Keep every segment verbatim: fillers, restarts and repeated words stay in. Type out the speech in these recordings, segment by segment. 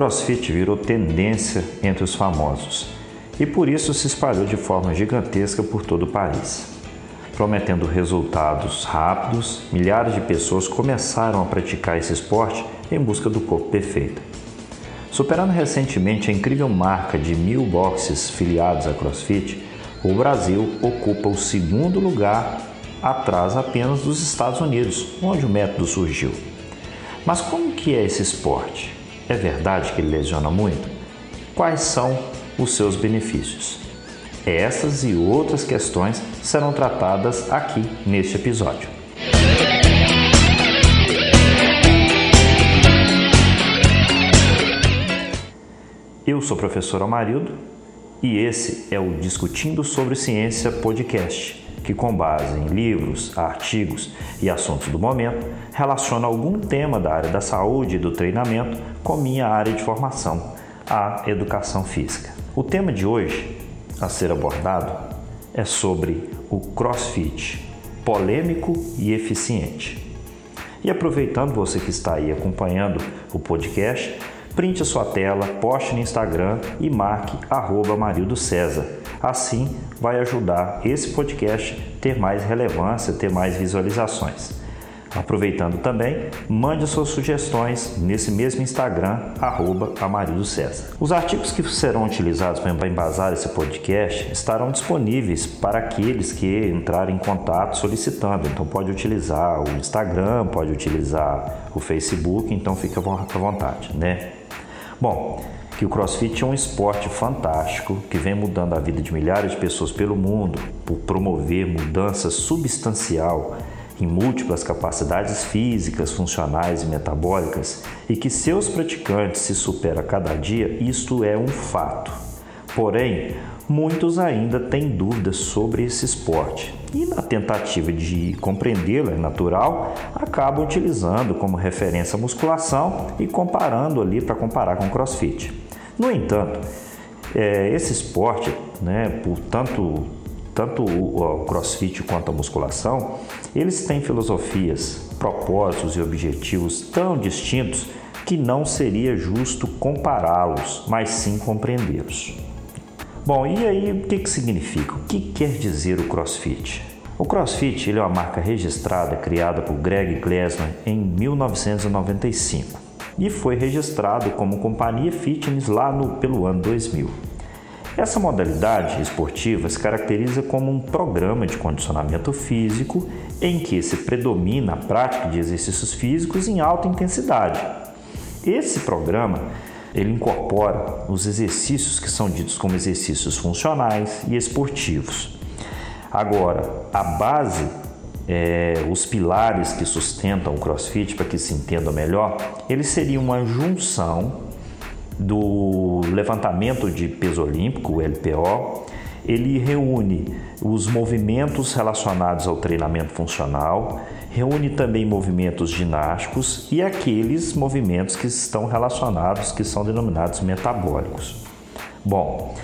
CrossFit virou tendência entre os famosos e por isso se espalhou de forma gigantesca por todo o país. Prometendo resultados rápidos, milhares de pessoas começaram a praticar esse esporte em busca do corpo perfeito. Superando recentemente a incrível marca de mil boxes filiados à CrossFit, o Brasil ocupa o segundo lugar, atrás apenas dos Estados Unidos, onde o método surgiu. Mas como que é esse esporte? É verdade que ele lesiona muito? Quais são os seus benefícios? Essas e outras questões serão tratadas aqui neste episódio. Eu sou o professor Amarildo e esse é o Discutindo sobre Ciência podcast, que com base em livros, artigos e assuntos do momento, relaciona algum tema da área da saúde e do treinamento com minha área de formação, a educação física. O tema de hoje a ser abordado é sobre o CrossFit, polêmico e eficiente. E aproveitando, você que está aí acompanhando o podcast, printe a sua tela, poste no Instagram e marque arroba Amarildo César. Assim vai ajudar esse podcast a ter mais relevância, ter mais visualizações. Aproveitando também, mande suas sugestões nesse mesmo Instagram, arroba Amarildo César. Os artigos que serão utilizados para embasar esse podcast estarão disponíveis para aqueles que entrarem em contato solicitando. Então pode utilizar o Instagram, pode utilizar o Facebook, então fica à vontade, né? Bom, que o CrossFit é um esporte fantástico que vem mudando a vida de milhares de pessoas pelo mundo por promover mudança substancial em múltiplas capacidades físicas, funcionais e metabólicas, e que seus praticantes se superam a cada dia, isto é um fato. Porém, muitos ainda têm dúvidas sobre esse esporte e, na tentativa de compreendê-lo, é natural, acabam utilizando como referência a musculação e comparando ali para comparar com o CrossFit. No entanto, é, esse esporte, né, por tanto Tanto o CrossFit quanto a musculação, eles têm filosofias, propósitos e objetivos tão distintos que não seria justo compará-los, mas sim compreendê-los. Bom, e aí o que, que significa? O que quer dizer o CrossFit? O CrossFit ele é uma marca registrada criada por Greg Glassman em mil novecentos e noventa e cinco e foi registrado como companhia fitness lá no, pelo ano dois mil. Essa modalidade esportiva se caracteriza como um programa de condicionamento físico em que se predomina a prática de exercícios físicos em alta intensidade. Esse programa ele incorpora os exercícios que são ditos como exercícios funcionais e esportivos. Agora, a base, é, os pilares que sustentam o CrossFit, para que se entenda melhor, ele seria uma junção do levantamento de peso olímpico, o L P O, ele reúne os movimentos relacionados ao treinamento funcional, reúne também movimentos ginásticos e aqueles movimentos que estão relacionados, que são denominados metabólicos. Bom,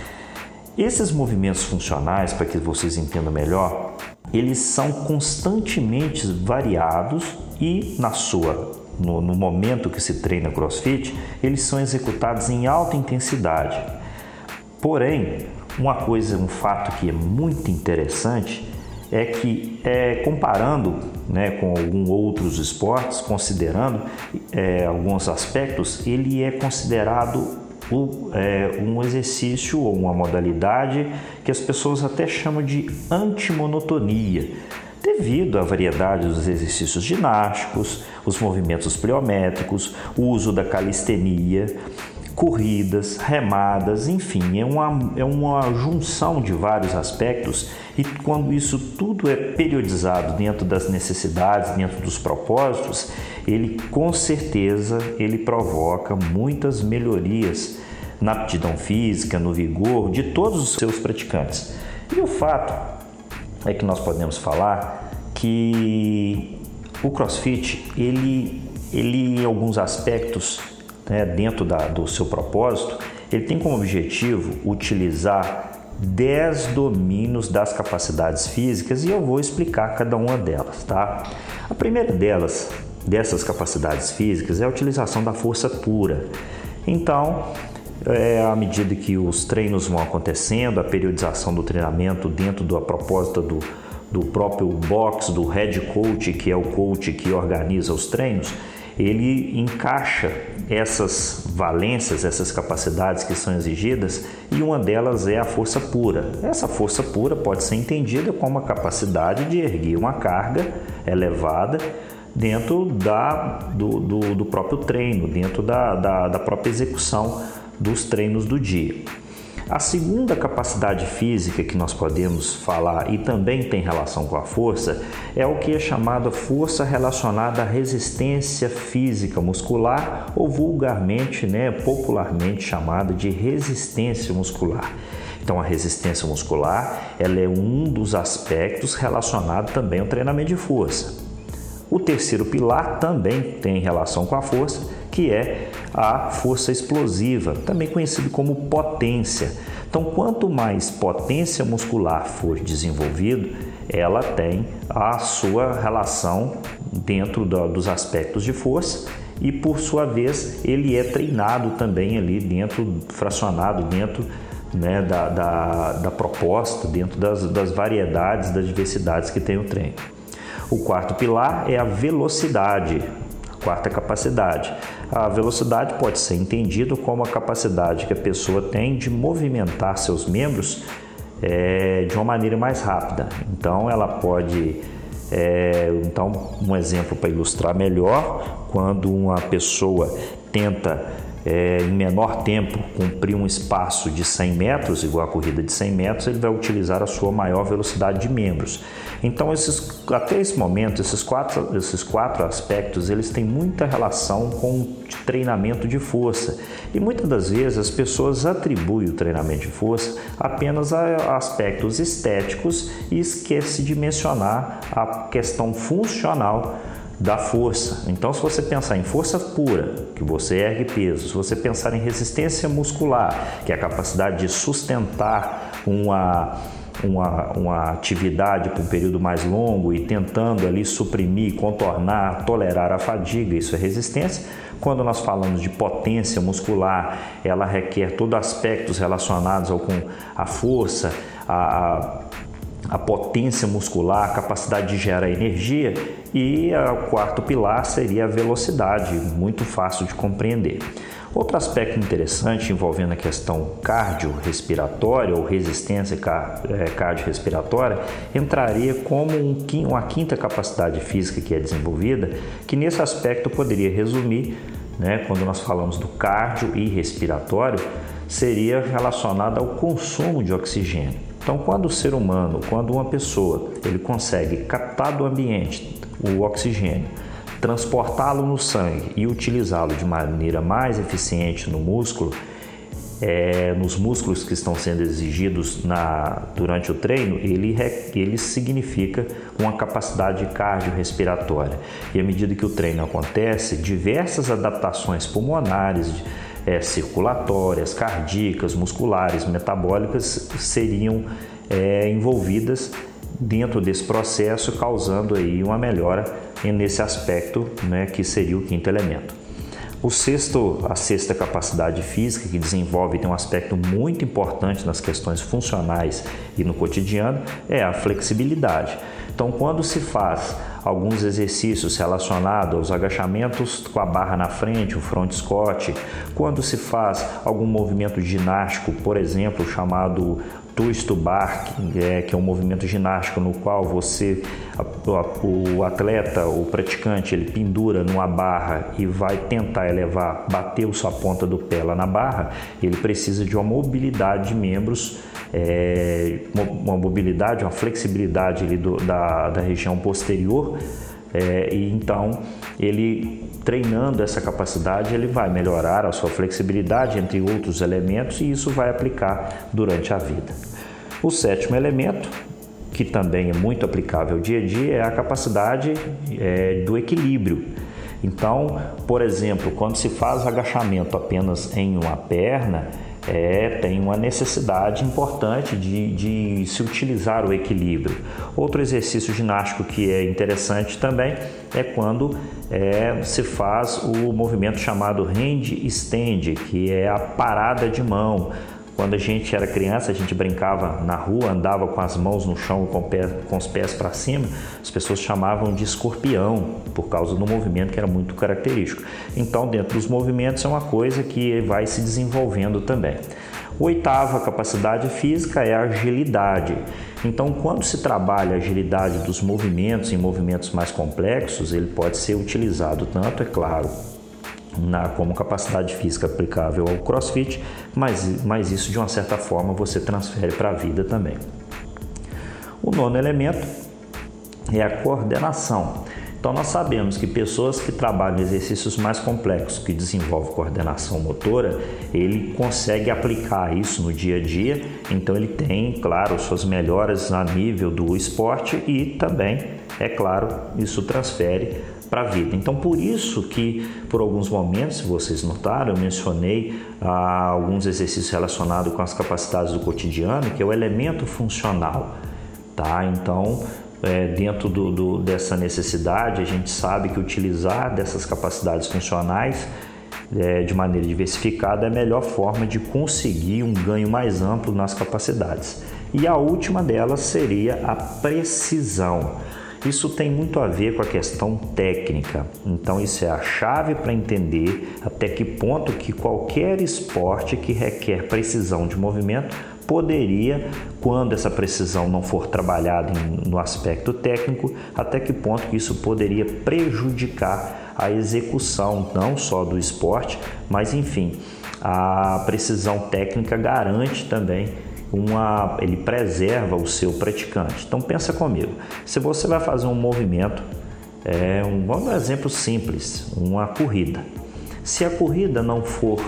esses movimentos funcionais, para que vocês entendam melhor, eles são constantemente variados e na sua No, no momento que se treina CrossFit, eles são executados em alta intensidade. Porém, uma coisa, um fato que é muito interessante é que, é, comparando, né, com alguns outros esportes, considerando é, alguns aspectos, ele é considerado o, é, um exercício ou uma modalidade que as pessoas até chamam de antimonotonia, devido à variedade dos exercícios ginásticos, os movimentos pliométricos, o uso da calistenia, corridas, remadas, enfim, é uma, é uma junção de vários aspectos e quando isso tudo é periodizado dentro das necessidades, dentro dos propósitos, ele com certeza ele provoca muitas melhorias na aptidão física, no vigor de todos os seus praticantes. E o fato é que nós podemos falar que o CrossFit, ele, ele em alguns aspectos, né, dentro da, do seu propósito, ele tem como objetivo utilizar dez domínios das capacidades físicas e eu vou explicar cada uma delas, tá? A primeira delas, dessas capacidades físicas, é a utilização da força pura. Então, é, à medida que os treinos vão acontecendo, a periodização do treinamento dentro da proposta do, do próprio box, do head coach, que é o coach que organiza os treinos, ele encaixa essas valências, essas capacidades que são exigidas, e uma delas é a força pura. Essa força pura pode ser entendida como a capacidade de erguer uma carga elevada dentro da, do, do, do próprio treino, dentro da, da, da própria execução dos treinos do dia. A segunda capacidade física que nós podemos falar, e também tem relação com a força, é o que é chamada força relacionada à resistência física muscular, ou vulgarmente, né, popularmente chamada de resistência muscular. Então, a resistência muscular, ela é um dos aspectos relacionado também ao treinamento de força. O terceiro pilar também tem relação com a força, que é a força explosiva, também conhecido como potência. Então, quanto mais potência muscular for desenvolvido, ela tem a sua relação dentro da, dos aspectos de força e, por sua vez, ele é treinado também ali dentro, fracionado dentro, né, da, da, da proposta, dentro das, das variedades, das diversidades que tem o treino. O quarto pilar é a velocidade. Quarta capacidade. A velocidade pode ser entendida como a capacidade que a pessoa tem de movimentar seus membros é, de uma maneira mais rápida. Então, ela pode... É, então, um exemplo para ilustrar melhor, quando uma pessoa tenta, é, em menor tempo, cumprir um espaço de cem metros, igual a corrida de cem metros, ele vai utilizar a sua maior velocidade de membros. Então, esses, até esse momento, esses quatro, esses quatro aspectos, eles têm muita relação com o treinamento de força. E muitas das vezes as pessoas atribuem o treinamento de força apenas a aspectos estéticos e esquece de mencionar a questão funcional da força. Então, se você pensar em força pura, que você ergue peso, se você pensar em resistência muscular, que é a capacidade de sustentar uma... Uma, uma atividade por um período mais longo e tentando ali suprimir, contornar, tolerar a fadiga, isso é resistência. Quando nós falamos de potência muscular, ela requer todos aspectos relacionados ao, com a força, a, a potência muscular, a capacidade de gerar energia, e o quarto pilar seria a velocidade, muito fácil de compreender. Outro aspecto interessante envolvendo a questão cardiorrespiratória ou resistência cardiorrespiratória entraria como um, uma quinta capacidade física que é desenvolvida, que nesse aspecto eu poderia resumir, né, quando nós falamos do cardio e respiratório, seria relacionada ao consumo de oxigênio. Então, quando o ser humano, quando uma pessoa, ele consegue captar do ambiente o oxigênio, transportá-lo no sangue e utilizá-lo de maneira mais eficiente no músculo, é, nos músculos que estão sendo exigidos na, durante o treino, ele, ele significa uma capacidade cardiorrespiratória. E à medida que o treino acontece, diversas adaptações pulmonares, é, circulatórias, cardíacas, musculares, metabólicas seriam é, envolvidas dentro desse processo, causando aí uma melhora nesse aspecto, né, que seria o quinto elemento. O sexto, a sexta capacidade física que desenvolve, tem um aspecto muito importante nas questões funcionais e no cotidiano, é a flexibilidade. Então, quando se faz alguns exercícios relacionados aos agachamentos com a barra na frente, o front squat, quando se faz algum movimento ginástico, por exemplo, chamado twist to bar, que é um movimento ginástico no qual você, o atleta, o praticante, ele pendura numa barra e vai tentar elevar, bater sua ponta do pé lá na barra, ele precisa de uma mobilidade de membros, é, uma mobilidade, uma flexibilidade ali do, da, da região posterior, é, e então ele... treinando essa capacidade, ele vai melhorar a sua flexibilidade, entre outros elementos, e isso vai aplicar durante a vida. O sétimo elemento, que também é muito aplicável ao dia a dia, é a capacidade é, do equilíbrio. Então, por exemplo, quando se faz agachamento apenas em uma perna, é, tem uma necessidade importante de, de se utilizar o equilíbrio. Outro exercício ginástico que é interessante também é quando é, se faz o movimento chamado hand-stand, que é a parada de mão. Quando a gente era criança, a gente brincava na rua, andava com as mãos no chão, com, pé, com os pés para cima. As pessoas chamavam de escorpião, por causa do movimento que era muito característico. Então, dentro dos movimentos, é uma coisa que vai se desenvolvendo também. Oitava capacidade física é a agilidade. Então, quando se trabalha a agilidade dos movimentos em movimentos mais complexos, ele pode ser utilizado tanto, é claro, Na, como capacidade física aplicável ao CrossFit, mas, mas isso de uma certa forma você transfere para a vida também. O nono elemento é a coordenação. Então nós sabemos que pessoas que trabalham exercícios mais complexos, que desenvolvem coordenação motora, ele consegue aplicar isso no dia a dia, então ele tem, claro, suas melhoras a nível do esporte e também, é claro, isso transfere para a vida. Então, por isso que, por alguns momentos, se vocês notaram, eu mencionei ah, alguns exercícios relacionados com as capacidades do cotidiano, que é o elemento funcional, tá? Então, é, dentro do, do, dessa necessidade, a gente sabe que utilizar dessas capacidades funcionais é, de maneira diversificada é a melhor forma de conseguir um ganho mais amplo nas capacidades. E a última delas seria a precisão. Isso tem muito a ver com a questão técnica, então isso é a chave para entender até que ponto que qualquer esporte que requer precisão de movimento poderia, quando essa precisão não for trabalhada no aspecto técnico, até que ponto que isso poderia prejudicar a execução não só do esporte, mas enfim, a precisão técnica garante também Uma, ele preserva o seu praticante. Então pensa comigo, se você vai fazer um movimento, é um, um exemplo simples, uma corrida. Se a corrida não for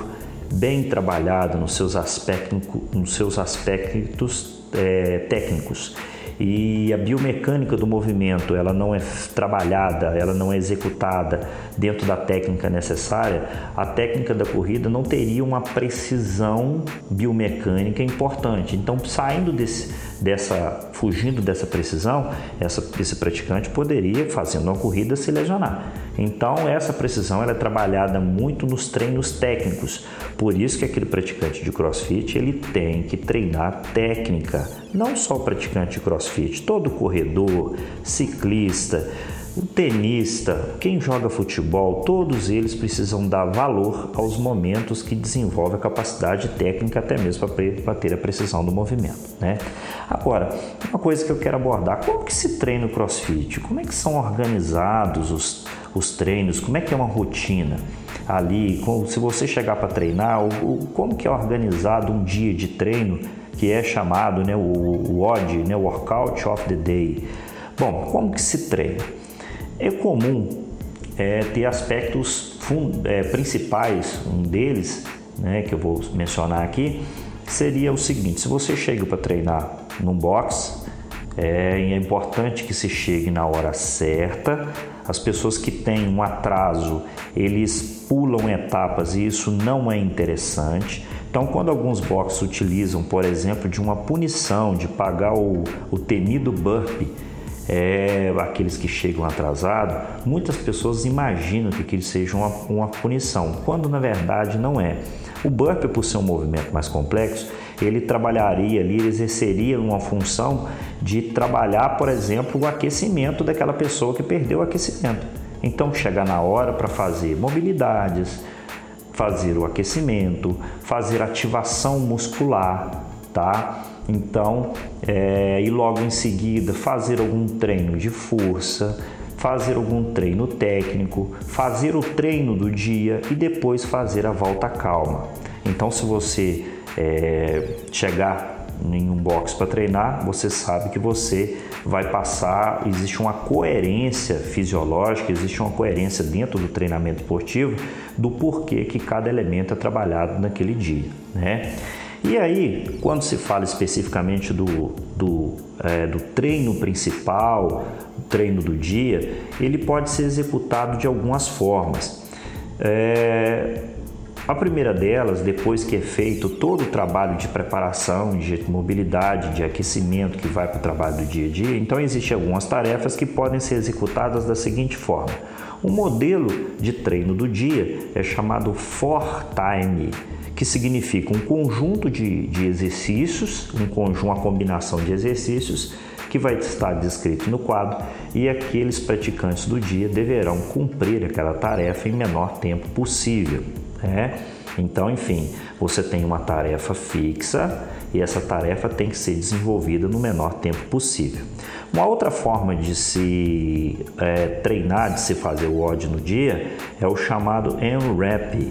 bem trabalhada nos seus aspectos, nos seus aspectos é, técnicos, e a biomecânica do movimento ela não é trabalhada, ela não é executada dentro da técnica necessária, a técnica da corrida não teria uma precisão biomecânica importante. Então, saindo desse, dessa, fugindo dessa precisão, essa, esse praticante poderia, fazendo uma corrida, se lesionar. Então, essa precisão ela é trabalhada muito nos treinos técnicos. Por isso que aquele praticante de CrossFit ele tem que treinar técnica. Não só o praticante de CrossFit, todo corredor, ciclista, o tenista, quem joga futebol, todos eles precisam dar valor aos momentos que desenvolve a capacidade técnica, até mesmo para ter a precisão do movimento, né? Agora, uma coisa que eu quero abordar, como que se treina o CrossFit? Como é que são organizados os, os treinos? Como é que é uma rotina ali? Se você chegar para treinar, como que é organizado um dia de treino, que é chamado, né, o, o W O D, né, Workout of the Day. Bom, como que se treina? É comum é, ter aspectos fund- é, principais, um deles, né, que eu vou mencionar aqui, seria o seguinte: se você chega para treinar num box, é, é importante que se chegue na hora certa. As pessoas que têm um atraso, eles pulam etapas e isso não é interessante. Então, quando alguns boxes utilizam, por exemplo, de uma punição, de pagar o, o temido burpee, é, aqueles que chegam atrasados, muitas pessoas imaginam que aquilo seja uma, uma punição, quando na verdade não é. O burpee, por ser um movimento mais complexo, ele trabalharia ali, ele exerceria uma função de trabalhar, por exemplo, o aquecimento daquela pessoa que perdeu o aquecimento. Então, chegar na hora para fazer mobilidades, fazer o aquecimento, fazer ativação muscular, tá? Então, é, e logo em seguida fazer algum treino de força, fazer algum treino técnico, fazer o treino do dia e depois fazer a volta calma. Então, se você é, chegar em um box para treinar, você sabe que você vai passar, existe uma coerência fisiológica, existe uma coerência dentro do treinamento esportivo do porquê que cada elemento é trabalhado naquele dia, né? E aí, quando se fala especificamente do, do, é, do treino principal, treino do dia, ele pode ser executado de algumas formas. É, A primeira delas, depois que é feito todo o trabalho de preparação, de mobilidade, de aquecimento que vai para o trabalho do dia a dia, então existem algumas tarefas que podem ser executadas da seguinte forma. O modelo de treino do dia é chamado four time, que significa um conjunto de, de exercícios, um conjunto, uma combinação de exercícios que vai estar descrito no quadro, e aqueles praticantes do dia deverão cumprir aquela tarefa em menor tempo possível. É? Então, enfim, você tem uma tarefa fixa e essa tarefa tem que ser desenvolvida no menor tempo possível. Uma outra forma de se é, treinar, de se fazer o O D no dia, é o chamado M RAP.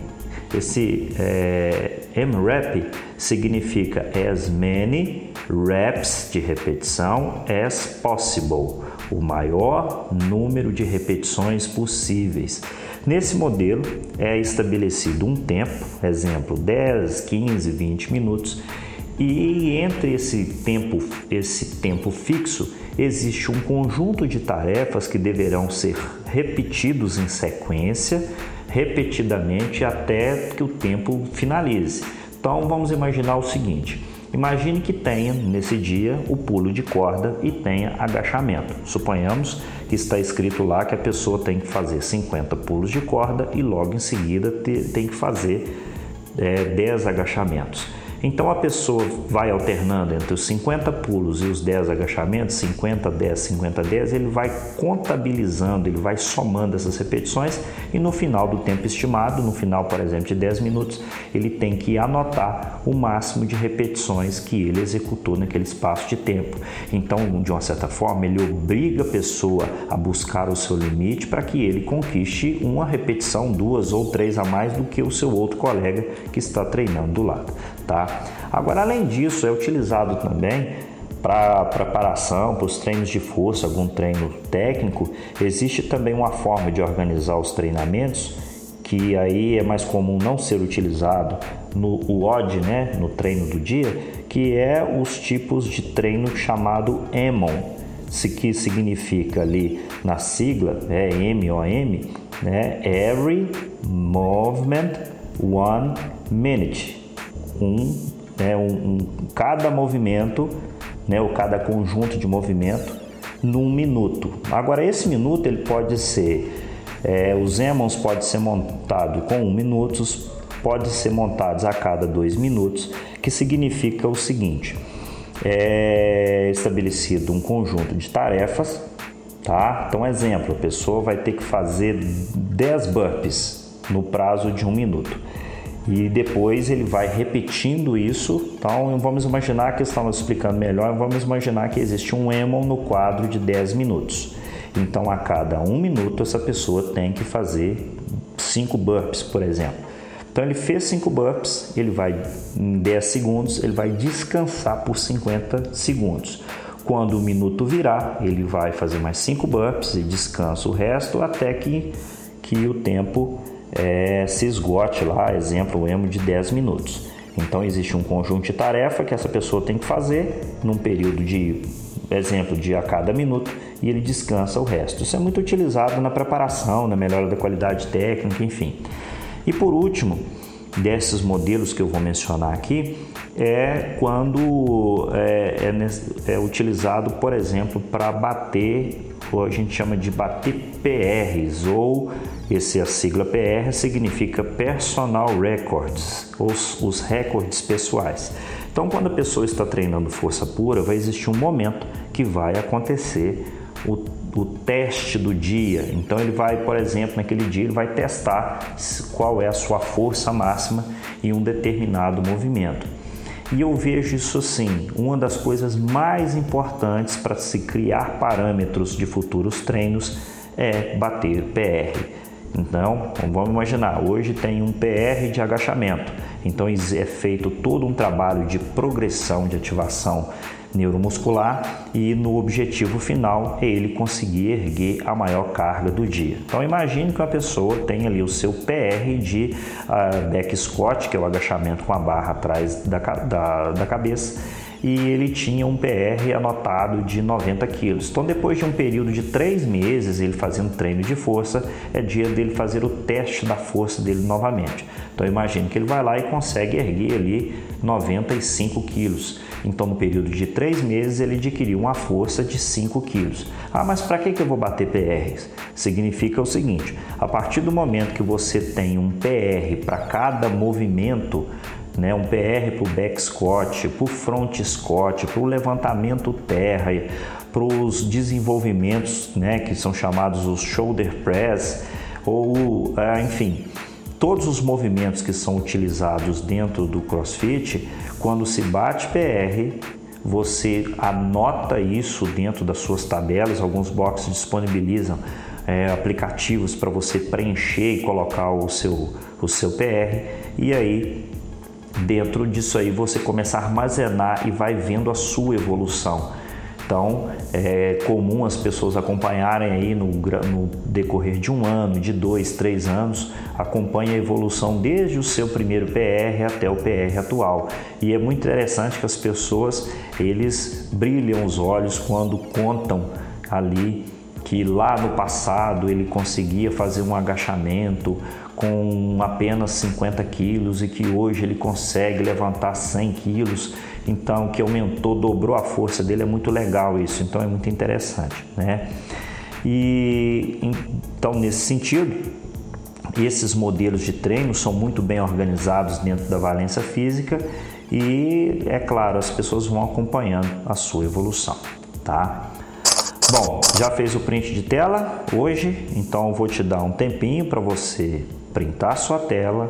Esse é, M RAP significa as many reps, de repetição, as possible, o maior número de repetições possíveis. Nesse modelo é estabelecido um tempo, exemplo, dez, quinze, vinte minutos, e entre esse tempo, esse tempo fixo existe um conjunto de tarefas que deverão ser repetidos em sequência, repetidamente, até que o tempo finalize. Então vamos imaginar o seguinte, imagine que tenha nesse dia o pulo de corda e tenha agachamento. Suponhamos que está escrito lá que a pessoa tem que fazer cinquenta pulos de corda e logo em seguida tem que fazer é, dez agachamentos. Então a pessoa vai alternando entre os cinquenta pulos e os dez agachamentos, cinquenta, dez, cinquenta, dez, ele vai contabilizando, ele vai somando essas repetições e no final do tempo estimado, no final, por exemplo, de dez minutos, ele tem que anotar o máximo de repetições que ele executou naquele espaço de tempo. Então, de uma certa forma, ele obriga a pessoa a buscar o seu limite para que ele conquiste uma repetição, duas ou três a mais do que o seu outro colega que está treinando do lado. Tá? Agora, além disso, é utilizado também para preparação, para os treinos de força, algum treino técnico. Existe também uma forma de organizar os treinamentos que aí é mais comum não ser utilizado no O D, né, no treino do dia, que é os tipos de treino chamado E M O N, que significa ali na sigla, é M O M, né, Every Movement One Minute. Um, né, um, um, cada movimento, né, ou cada conjunto de movimento num minuto. Agora, esse minuto ele pode ser, é, os E M Os podem ser montados com um minuto, pode ser montados a cada dois minutos, que significa o seguinte, é estabelecido um conjunto de tarefas, tá? Então, exemplo, a pessoa vai ter que fazer dez burpees no prazo de um minuto. E depois ele vai repetindo isso, então vamos imaginar que estamos explicando melhor, vamos imaginar que existe um E M O N no quadro de dez minutos. Então a cada um minuto essa pessoa tem que fazer cinco burpees, por exemplo. Então ele fez cinco burpees, ele vai em dez segundos, ele vai descansar por cinquenta segundos. Quando o minuto virar, ele vai fazer mais cinco burpees e descansa o resto até que, que o tempo É, se esgote lá, exemplo, o E M O de dez minutos. Então existe um conjunto de tarefa que essa pessoa tem que fazer num período de, exemplo, de a cada minuto, e ele descansa o resto. Isso é muito utilizado na preparação, na melhora da qualidade técnica, enfim. E por último, desses modelos que eu vou mencionar aqui, é quando é, é, é utilizado, por exemplo, para bater, ou a gente chama de bater P Rs, ou esse, a sigla P R significa Personal Records, os, os recordes pessoais. Então, quando a pessoa está treinando força pura, vai existir um momento que vai acontecer o, o teste do dia. Então, ele vai, por exemplo, naquele dia, ele vai testar qual é a sua força máxima em um determinado movimento. E eu vejo isso assim, uma das coisas mais importantes para se criar parâmetros de futuros treinos é bater P R. Então, vamos imaginar, hoje tem um P R de agachamento. Então, é feito todo um trabalho de progressão, de ativação neuromuscular, e no objetivo final é ele conseguir erguer a maior carga do dia. Então imagine que uma pessoa tem ali o seu P R de uh, back squat, que é o agachamento com a barra atrás da, da, da cabeça, e ele tinha um P R anotado de noventa quilos. Então, depois de um período de três meses, ele fazendo treino de força, é dia dele fazer o teste da força dele novamente. Então, imagina que ele vai lá e consegue erguer ali noventa e cinco quilos. Então, no período de três meses, ele adquiriu uma força de cinco quilos. Ah, mas para que que eu vou bater P Rs? Significa o seguinte: a partir do momento que você tem um P R para cada movimento, né, um P R para o back squat, para o front squat, para o levantamento terra, para os desenvolvimentos, né, que são chamados os shoulder press, ou enfim, todos os movimentos que são utilizados dentro do CrossFit, quando se bate P R, você anota isso dentro das suas tabelas. Alguns boxes disponibilizam é, aplicativos para você preencher e colocar o seu, o seu P R, e aí dentro disso aí você começa a armazenar e vai vendo a sua evolução. Então é comum as pessoas acompanharem aí no, no decorrer de um ano, de dois, três anos, acompanha a evolução desde o seu primeiro P R até o P R atual. E é muito interessante que as pessoas, eles brilham os olhos quando contam ali que lá no passado ele conseguia fazer um agachamento com apenas cinquenta quilos e que hoje ele consegue levantar cem quilos, então que aumentou, dobrou a força dele. É muito legal isso, então é muito interessante, né? E então, nesse sentido, esses modelos de treino são muito bem organizados dentro da Valência Física e, é claro, as pessoas vão acompanhando a sua evolução, tá? Bom, já fez o print de tela hoje, então eu vou te dar um tempinho para você printar sua tela,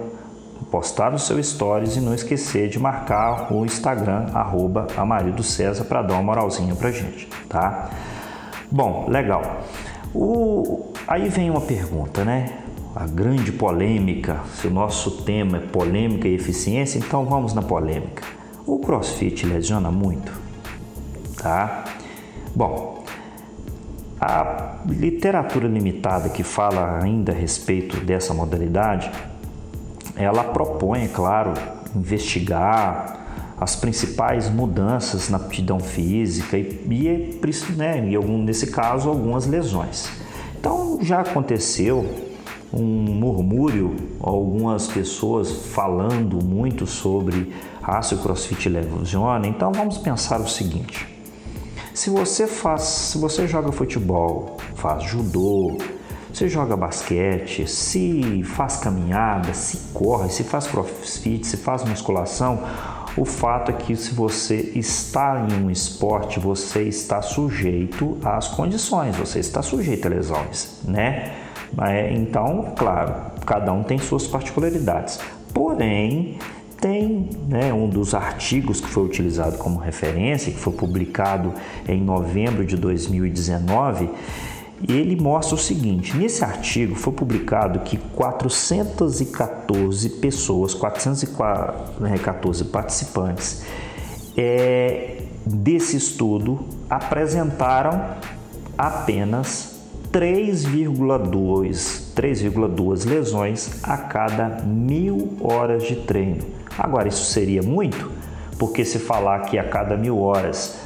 postar nos seus stories e não esquecer de marcar o Instagram, arroba Amarildo César, para dar uma moralzinha pra gente, tá? Bom, legal. O... Aí vem uma pergunta, né? A grande polêmica. Se o nosso tema é polêmica e eficiência, então vamos na polêmica. O CrossFit lesiona muito, tá? Bom, a literatura limitada que fala ainda a respeito dessa modalidade, ela propõe, é claro, investigar as principais mudanças na aptidão física e, e né, em algum, nesse caso, algumas lesões. Então, já aconteceu um murmúrio, algumas pessoas falando muito sobre ah, se o CrossFit lesiona. Então, vamos pensar o seguinte: se você faz, se você joga futebol, faz judô, se joga basquete, se faz caminhada, se corre, se faz crossfit, se faz musculação, o fato é que se você está em um esporte, você está sujeito às condições, você está sujeito a lesões, né? Então, claro, cada um tem suas particularidades. Porém, tem, né, um dos artigos que foi utilizado como referência, que foi publicado em novembro de dois mil e dezenove, ele mostra o seguinte: nesse artigo foi publicado que quatrocentas e quatorze pessoas, quatrocentos e quatorze participantes é, desse estudo apresentaram apenas três vírgula dois lesões a cada mil horas de treino. Agora, isso seria muito, porque se falar que a cada mil horas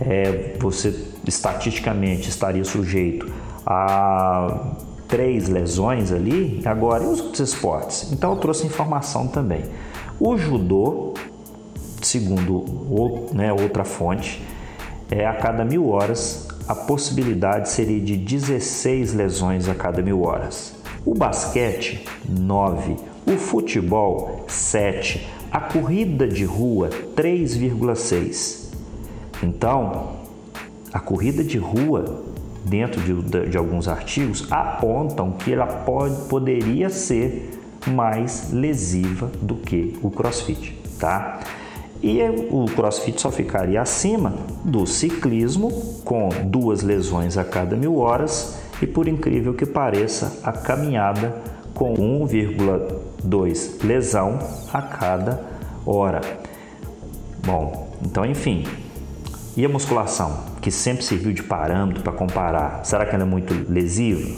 é, você estatisticamente estaria sujeito a três lesões ali, agora e os outros esportes? Então, eu trouxe informação também. O judô, segundo ou, né, outra fonte, é a cada mil horas, a possibilidade seria de dezesseis lesões a cada mil horas. O basquete, nove. O futebol, sete. A corrida de rua, três vírgula seis. Então, a corrida de rua, dentro de, de alguns artigos, apontam que ela pode, poderia ser mais lesiva do que o CrossFit, tá? E o CrossFit só ficaria acima do ciclismo, com duas lesões a cada mil horas, e, por incrível que pareça, a caminhada com um vírgula dois lesão a cada hora. Bom, então, enfim. E a musculação, que sempre serviu de parâmetro para comparar, será que ela é muito lesiva?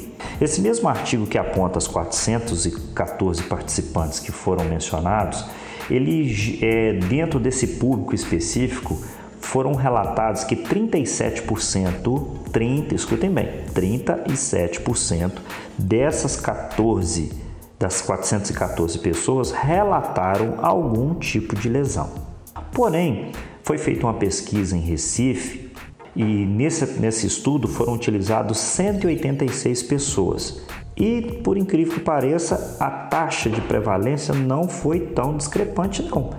Esse mesmo artigo que aponta as quatrocentos e quatorze participantes que foram mencionados, ele, é, dentro desse público específico, foram relatados que trinta e sete por cento, trinta, escutem bem, trinta e sete por cento dessas quatorze, das quatrocentas e quatorze pessoas relataram algum tipo de lesão. Porém, foi feita uma pesquisa em Recife e nesse, nesse estudo foram utilizados cento e oitenta e seis pessoas. E, por incrível que pareça, a taxa de prevalência não foi tão discrepante, não.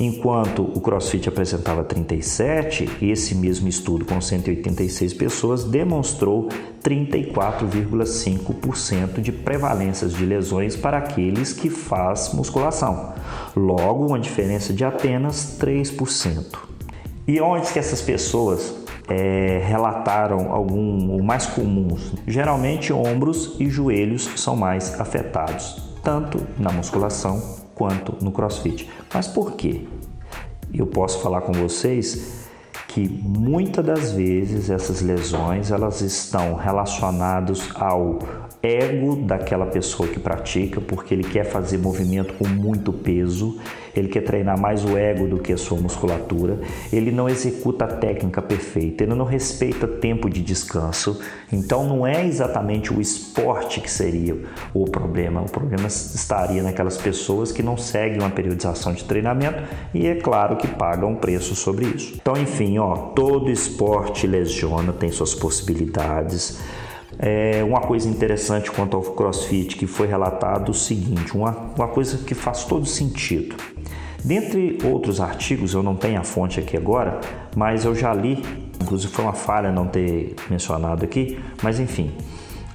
Enquanto o CrossFit apresentava trinta e sete, esse mesmo estudo com cento e oitenta e seis pessoas demonstrou trinta e quatro vírgula cinco por cento de prevalências de lesões para aqueles que fazem musculação. Logo, uma diferença de apenas três por cento. E onde que essas pessoas... É, relataram algum, o mais comum? Geralmente ombros e joelhos são mais afetados, tanto na musculação quanto no CrossFit. Mas por quê? Eu posso falar com vocês que muitas das vezes essas lesões elas estão relacionadas ao ego daquela pessoa que pratica, porque ele quer fazer movimento com muito peso, ele quer treinar mais o ego do que a sua musculatura, ele não executa a técnica perfeita, ele não respeita tempo de descanso. Então não é exatamente o esporte que seria o problema, o problema estaria naquelas pessoas que não seguem uma periodização de treinamento e é claro que pagam preço sobre isso. Então enfim, ó, todo esporte lesiona, tem suas possibilidades. É uma coisa interessante quanto ao CrossFit que foi relatado o seguinte, uma, uma coisa que faz todo sentido. Dentre outros artigos, eu não tenho a fonte aqui agora, mas eu já li, inclusive foi uma falha não ter mencionado aqui, mas enfim,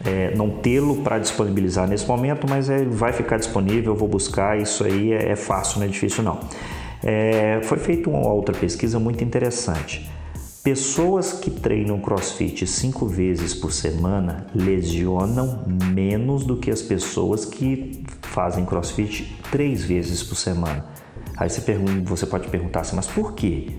é, não tê-lo para disponibilizar nesse momento, mas é, vai ficar disponível, eu vou buscar, isso aí é, é fácil, não é difícil não. É, foi feita uma outra pesquisa muito interessante. Pessoas que treinam CrossFit cinco vezes por semana lesionam menos do que as pessoas que fazem CrossFit três vezes por semana. Aí você, pergunta, você pode perguntar assim, mas por quê?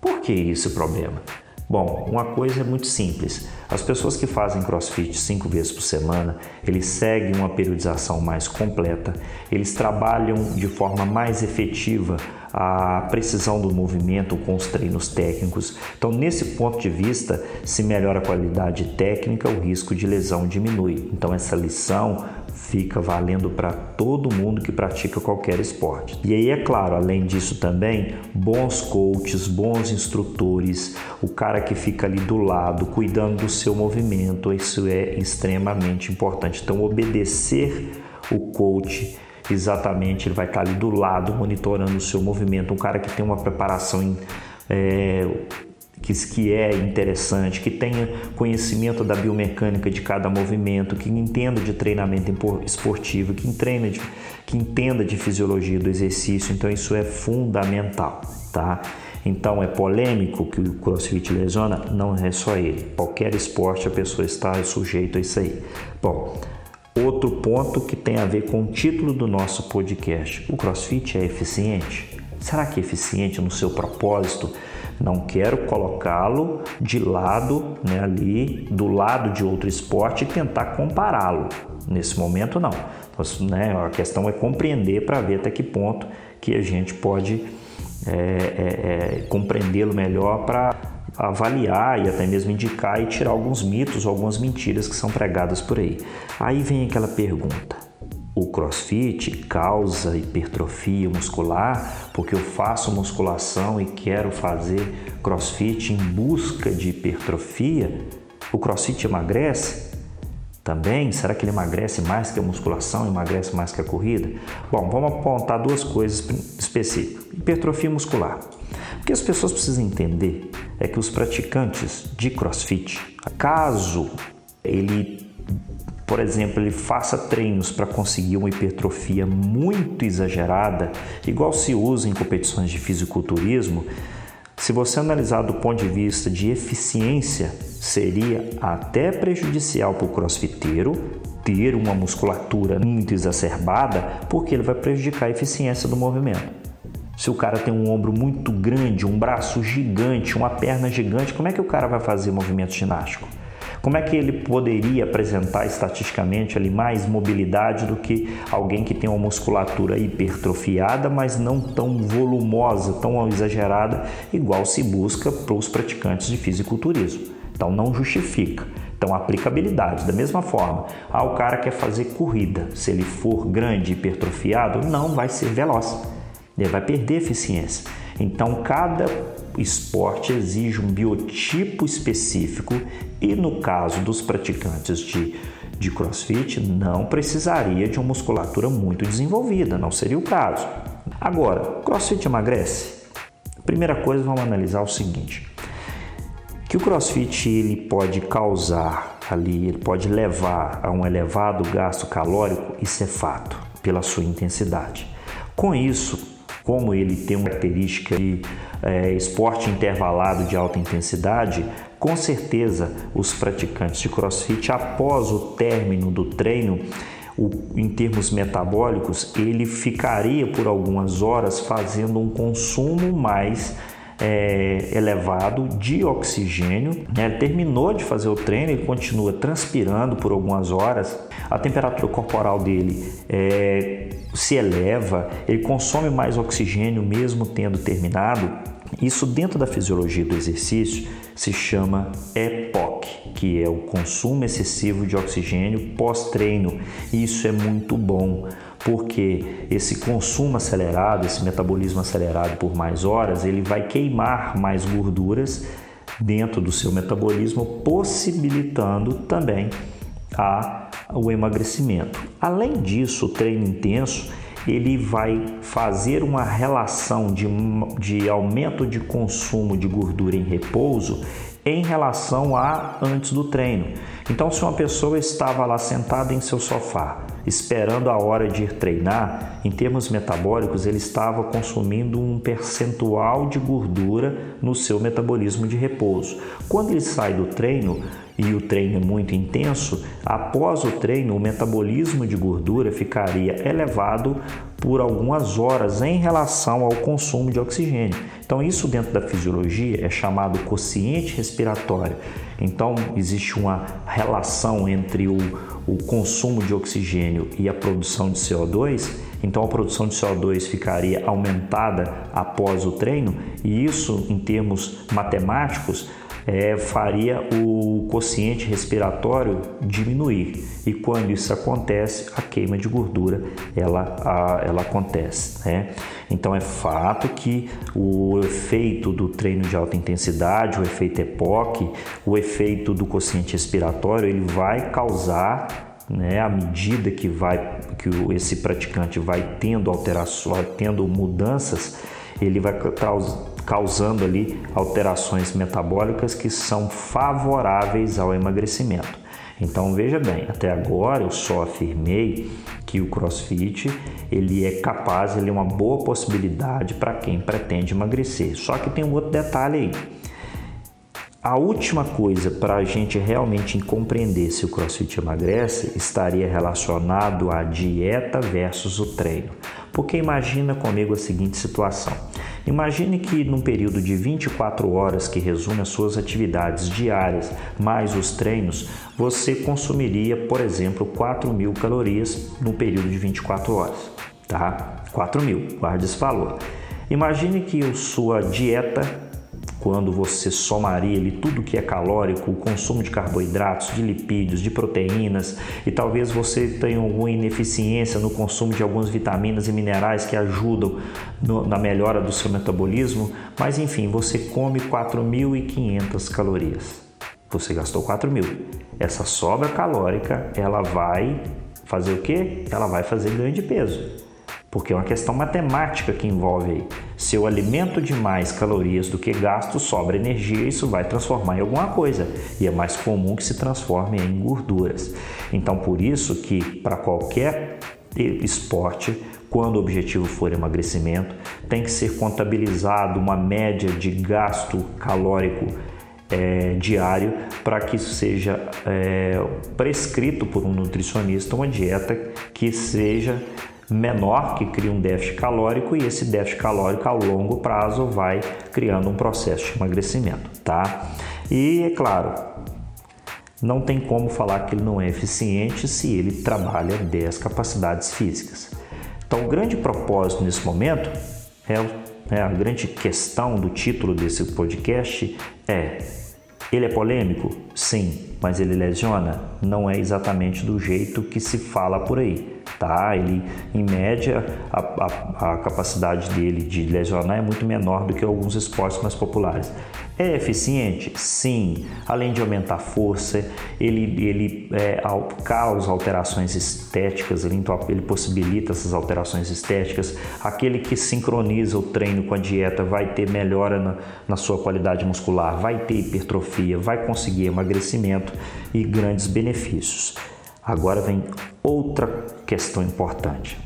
Por que esse problema? Bom, uma coisa é muito simples. As pessoas que fazem CrossFit cinco vezes por semana, eles seguem uma periodização mais completa, eles trabalham de forma mais efetiva a precisão do movimento com os treinos técnicos. Então, nesse ponto de vista, se melhora a qualidade técnica, o risco de lesão diminui. Então, essa lição fica valendo para todo mundo que pratica qualquer esporte. E aí, é claro, além disso também, bons coaches, bons instrutores, o cara que fica ali do lado, cuidando do seu movimento, isso é extremamente importante. Então, obedecer o coach, exatamente, ele vai estar ali do lado monitorando o seu movimento, um cara que tem uma preparação é, que, que é interessante, que tenha conhecimento da biomecânica de cada movimento, que entenda de treinamento esportivo, que, treina de, que entenda de fisiologia do exercício, então isso é fundamental, tá? Então é polêmico que o CrossFit lesiona? Não é só ele, qualquer esporte a pessoa está sujeita a isso aí. Bom, outro ponto que tem a ver com o título do nosso podcast. O CrossFit é eficiente? Será que é eficiente no seu propósito? Não quero colocá-lo de lado, né, ali, do lado de outro esporte e tentar compará-lo. Nesse momento, não. Mas, né, a questão é compreender para ver até que ponto que a gente pode é, é, é, compreendê-lo melhor para avaliar e até mesmo indicar e tirar alguns mitos ou algumas mentiras que são pregadas por aí. Aí vem aquela pergunta, o CrossFit causa hipertrofia muscular porque eu faço musculação e quero fazer CrossFit em busca de hipertrofia? O CrossFit emagrece? Também? Será que ele emagrece mais que a musculação, emagrece mais que a corrida? Bom, vamos apontar duas coisas específicas. Hipertrofia muscular. O que as pessoas precisam entender é que os praticantes de CrossFit, caso ele, por exemplo, ele faça treinos para conseguir uma hipertrofia muito exagerada, igual se usa em competições de fisiculturismo, se você analisar do ponto de vista de eficiência, seria até prejudicial para o crossfiteiro ter uma musculatura muito exacerbada, porque ele vai prejudicar a eficiência do movimento. Se o cara tem um ombro muito grande, um braço gigante, uma perna gigante, como é que o cara vai fazer movimento ginástico? Como é que ele poderia apresentar estatisticamente ali mais mobilidade do que alguém que tem uma musculatura hipertrofiada, mas não tão volumosa, tão exagerada, igual se busca para os praticantes de fisiculturismo? Então não justifica. Então, aplicabilidade. Da mesma forma, ah, o cara quer fazer corrida. Se ele for grande, hipertrofiado, não vai ser veloz. Ele vai perder eficiência. Então, cada esporte exige um biotipo específico e, no caso dos praticantes de, de CrossFit, não precisaria de uma musculatura muito desenvolvida. Não seria o caso. Agora, CrossFit emagrece? Primeira coisa, vamos analisar o seguinte. Que o CrossFit ele pode causar ali, ele pode levar a um elevado gasto calórico, isso é fato, pela sua intensidade. Com isso, como ele tem uma característica de é, esporte intervalado de alta intensidade, com certeza os praticantes de CrossFit, após o término do treino, O, em termos metabólicos, ele ficaria por algumas horas fazendo um consumo mais É, elevado de oxigênio, né? Ele terminou de fazer o treino, ele continua transpirando por algumas horas, a temperatura corporal dele é, se eleva, ele consome mais oxigênio mesmo tendo terminado. Isso dentro da fisiologia do exercício se chama E P O C, que é o consumo excessivo de oxigênio pós-treino. Isso é muito bom, porque esse consumo acelerado, esse metabolismo acelerado por mais horas, ele vai queimar mais gorduras dentro do seu metabolismo, possibilitando também a, o emagrecimento. Além disso, o treino intenso, ele vai fazer uma relação de, de aumento de consumo de gordura em repouso em relação a antes do treino. Então, se uma pessoa estava lá sentada em seu sofá, esperando a hora de ir treinar, em termos metabólicos, ele estava consumindo um percentual de gordura no seu metabolismo de repouso. Quando ele sai do treino, e o treino é muito intenso, após o treino, o metabolismo de gordura ficaria elevado por algumas horas em relação ao consumo de oxigênio. Então, isso dentro da fisiologia é chamado quociente respiratório. Então, existe uma relação entre o, o consumo de oxigênio e a produção de C O dois. Então, a produção de C O dois ficaria aumentada após o treino, e isso, em termos matemáticos, É, faria o quociente respiratório diminuir, e quando isso acontece, a queima de gordura ela, a, ela acontece, né? Então é fato que o efeito do treino de alta intensidade, o efeito E P O C, o efeito do quociente respiratório, ele vai causar, né, à medida que, vai, que esse praticante vai tendo alterações, vai tendo mudanças, ele vai causando ali alterações metabólicas que são favoráveis ao emagrecimento. Então veja bem, até agora eu só afirmei que o CrossFit ele é capaz, ele é uma boa possibilidade para quem pretende emagrecer. Só que tem um outro detalhe aí. A última coisa para a gente realmente compreender se o CrossFit emagrece estaria relacionado à dieta versus o treino. Porque imagina comigo a seguinte situação. Imagine que num período de vinte e quatro horas que resume as suas atividades diárias mais os treinos, você consumiria, por exemplo, quatro mil calorias no período de vinte e quatro horas, tá? quatro mil, guarde esse valor. Imagine que a sua dieta, quando você somaria ali tudo que é calórico, o consumo de carboidratos, de lipídios, de proteínas, e talvez você tenha alguma ineficiência no consumo de algumas vitaminas e minerais que ajudam no, na melhora do seu metabolismo, mas enfim, você come quatro mil e quinhentas calorias. Você gastou quatro mil. Essa sobra calórica, ela vai fazer o quê? Ela vai fazer ganho de peso. Porque é uma questão matemática que envolve aí. Se eu alimento demais calorias do que gasto, sobra energia, isso vai transformar em alguma coisa. E é mais comum que se transforme em gorduras. Então, por isso que para qualquer esporte, quando o objetivo for emagrecimento, tem que ser contabilizado uma média de gasto calórico É, diário, para que isso seja é, prescrito por um nutricionista uma dieta que seja menor, que crie um déficit calórico, e esse déficit calórico ao longo prazo vai criando um processo de emagrecimento, tá? E é claro, não tem como falar que ele não é eficiente se ele trabalha dez capacidades físicas. Então, o grande propósito nesse momento, é, é a grande questão do título desse podcast é: ele é polêmico? Sim, mas ele lesiona? Não é exatamente do jeito que se fala por aí, tá? Ele, em média, a, a, a capacidade dele de lesionar é muito menor do que alguns esportes mais populares. É eficiente? Sim. Além de aumentar a força, ele, ele é, causa alterações estéticas, ele, então, ele possibilita essas alterações estéticas. Aquele que sincroniza o treino com a dieta vai ter melhora na, na sua qualidade muscular, vai ter hipertrofia, vai conseguir emagrecimento e grandes benefícios. Agora vem outra questão importante.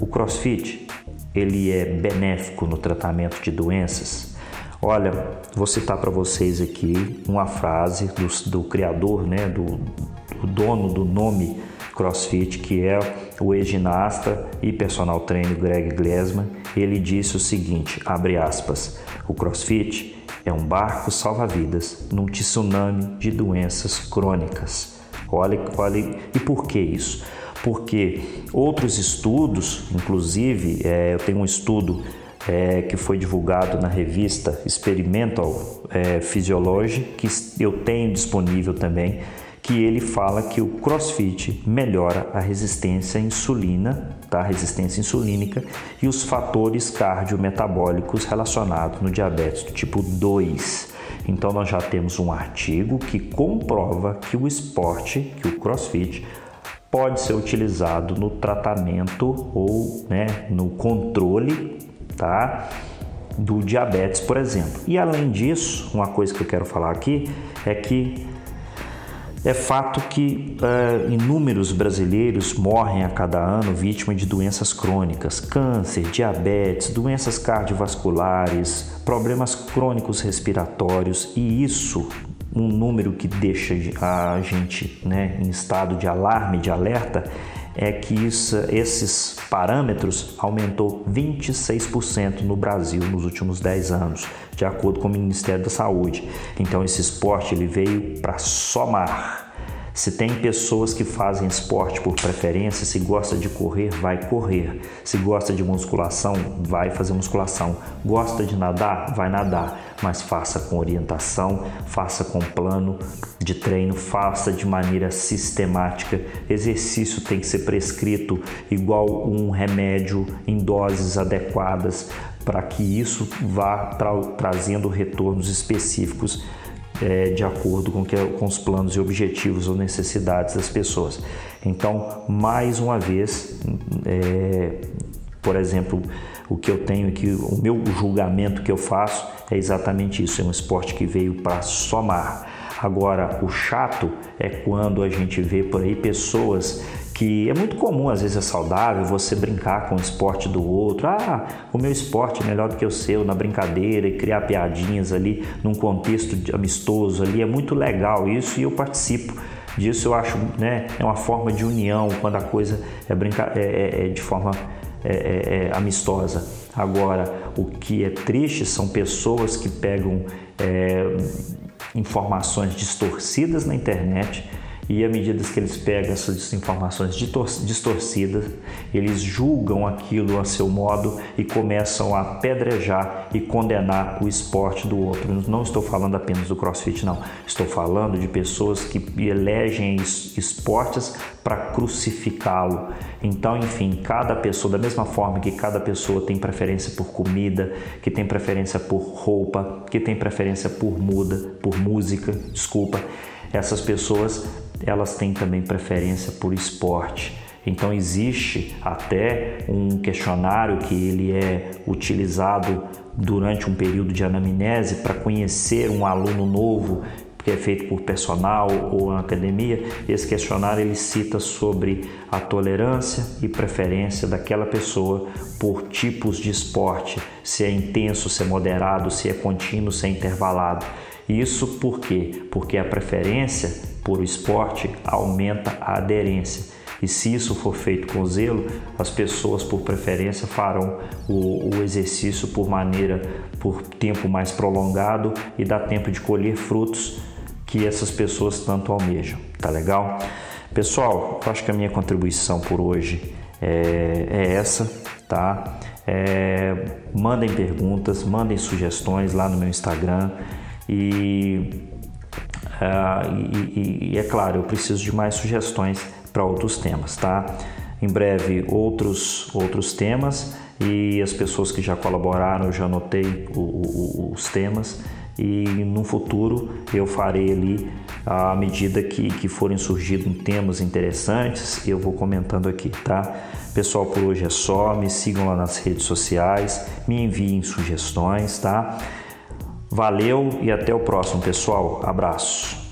O CrossFit, ele é benéfico no tratamento de doenças? Olha, vou citar para vocês aqui uma frase do, do criador, né, do, do dono do nome CrossFit, que é o ex-ginasta e personal trainer Greg Glassman. Ele disse o seguinte, abre aspas, o CrossFit é um barco salva-vidas num tsunami de doenças crônicas. Olha, olha, e por que isso? Porque outros estudos, inclusive, é, eu tenho um estudo É, que foi divulgado na revista Experimental é, Physiology, que eu tenho disponível também, que ele fala que o CrossFit melhora a resistência à insulina, tá? Resistência insulínica e os fatores cardiometabólicos relacionados no diabetes do tipo dois. Então nós já temos um artigo que comprova que o esporte, que o CrossFit, pode ser utilizado no tratamento ou, né, no controle, tá? Do diabetes, por exemplo. E além disso, uma coisa que eu quero falar aqui é que é fato que é, inúmeros brasileiros morrem a cada ano vítima de doenças crônicas, câncer, diabetes, doenças cardiovasculares, problemas crônicos respiratórios, e isso um número que deixa a gente, né, em estado de alarme, de alerta, é que isso, esses parâmetros aumentou vinte e seis por cento no Brasil nos últimos dez anos, de acordo com o Ministério da Saúde. Então esse esporte ele veio para somar. Se tem pessoas que fazem esporte por preferência, se gosta de correr, vai correr. Se gosta de musculação, vai fazer musculação. Gosta de nadar, vai nadar. Mas faça com orientação, faça com plano de treino, faça de maneira sistemática. Exercício tem que ser prescrito igual um remédio em doses adequadas para que isso vá tra- trazendo retornos específicos. É, de acordo com, que, com os planos e objetivos ou necessidades das pessoas. Então, mais uma vez, é, por exemplo, o que eu tenho aqui, o meu julgamento que eu faço é exatamente isso, é um esporte que veio para somar. Agora, o chato é quando a gente vê por aí pessoas que é muito comum, às vezes é saudável você brincar com o esporte do outro. Ah, o meu esporte é melhor do que o seu, na brincadeira, e criar piadinhas ali num contexto amistoso ali. É muito legal isso e eu participo disso, eu acho, né? É uma forma de união quando a coisa é, brinca... é, é, é de forma é, é, é amistosa. Agora, o que é triste são pessoas que pegam é, informações distorcidas na internet. E à medida que eles pegam essas informações distorcidas, eles julgam aquilo a seu modo e começam a apedrejar e condenar o esporte do outro. Não estou falando apenas do CrossFit, não. Estou falando de pessoas que elegem esportes para crucificá-lo. Então, enfim, cada pessoa, da mesma forma que cada pessoa tem preferência por comida, que tem preferência por roupa, que tem preferência por muda, por música, desculpa, essas pessoas elas têm também preferência por esporte. Então existe até um questionário que ele é utilizado durante um período de anamnese para conhecer um aluno novo, que é feito por personal ou na academia. Esse questionário ele cita sobre a tolerância e preferência daquela pessoa por tipos de esporte, se é intenso, se é moderado, se é contínuo, se é intervalado. Isso por quê? Porque a preferência por esporte aumenta a aderência. E se isso for feito com zelo, as pessoas por preferência farão o, o exercício por maneira, por tempo mais prolongado e dá tempo de colher frutos que essas pessoas tanto almejam, tá legal? Pessoal, eu acho que a minha contribuição por hoje é, é essa, tá? É, mandem perguntas, mandem sugestões lá no meu Instagram e, uh, e, e é claro, eu preciso de mais sugestões para outros temas, tá? Em breve outros, outros temas e as pessoas que já colaboraram, eu já anotei o, o, os temas e no futuro eu farei ali, à medida que, que forem surgindo temas interessantes, eu vou comentando aqui, tá? Pessoal, por hoje é só, me sigam lá nas redes sociais, me enviem sugestões, tá? Valeu e até o próximo, pessoal. Abraço!